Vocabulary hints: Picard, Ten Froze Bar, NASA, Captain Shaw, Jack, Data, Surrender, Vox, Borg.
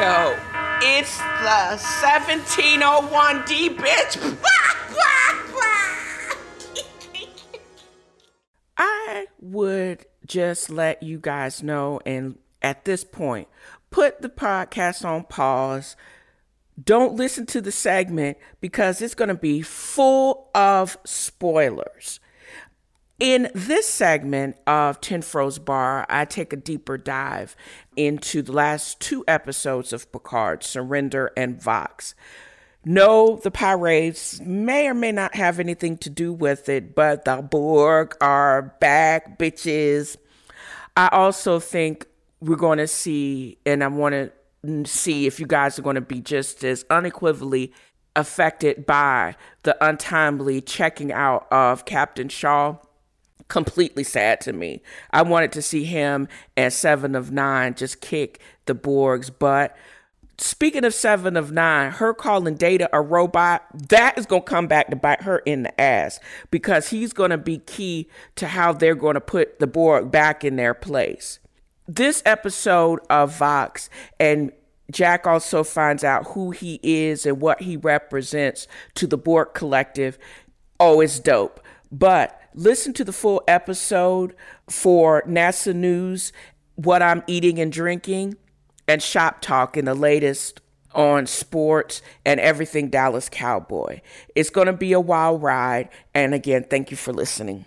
Yo, it's the 1701D, bitch. I would just let you guys know, and at this point, put the podcast on pause. Don't listen to the segment because it's going to be full of spoilers. In this segment of Ten Froze Bar, I take a deeper dive into the last two episodes of Picard, Surrender and Vox. No, the pirates may or may not have anything to do with it, but the Borg are back, bitches. I also think we're going to see, and I want to see if you guys are going to be just as unequivocally affected by the untimely checking out of Captain Shaw. Completely sad to me. I wanted to see him and 7 of 9 just kick the Borg's butt. Speaking of 7 of 9, her calling Data a robot, that is going to come back to bite her in the ass because he's going to be key to how they're going to put the Borg back in their place. This episode of Vox, and Jack also finds out who he is and what he represents to the Borg collective. Oh, it's dope. But listen to the full episode for NASA News, What I'm Eating and Drinking, and Shop Talk, in the latest on sports and everything Dallas Cowboy. It's going to be a wild ride. And again, thank you for listening.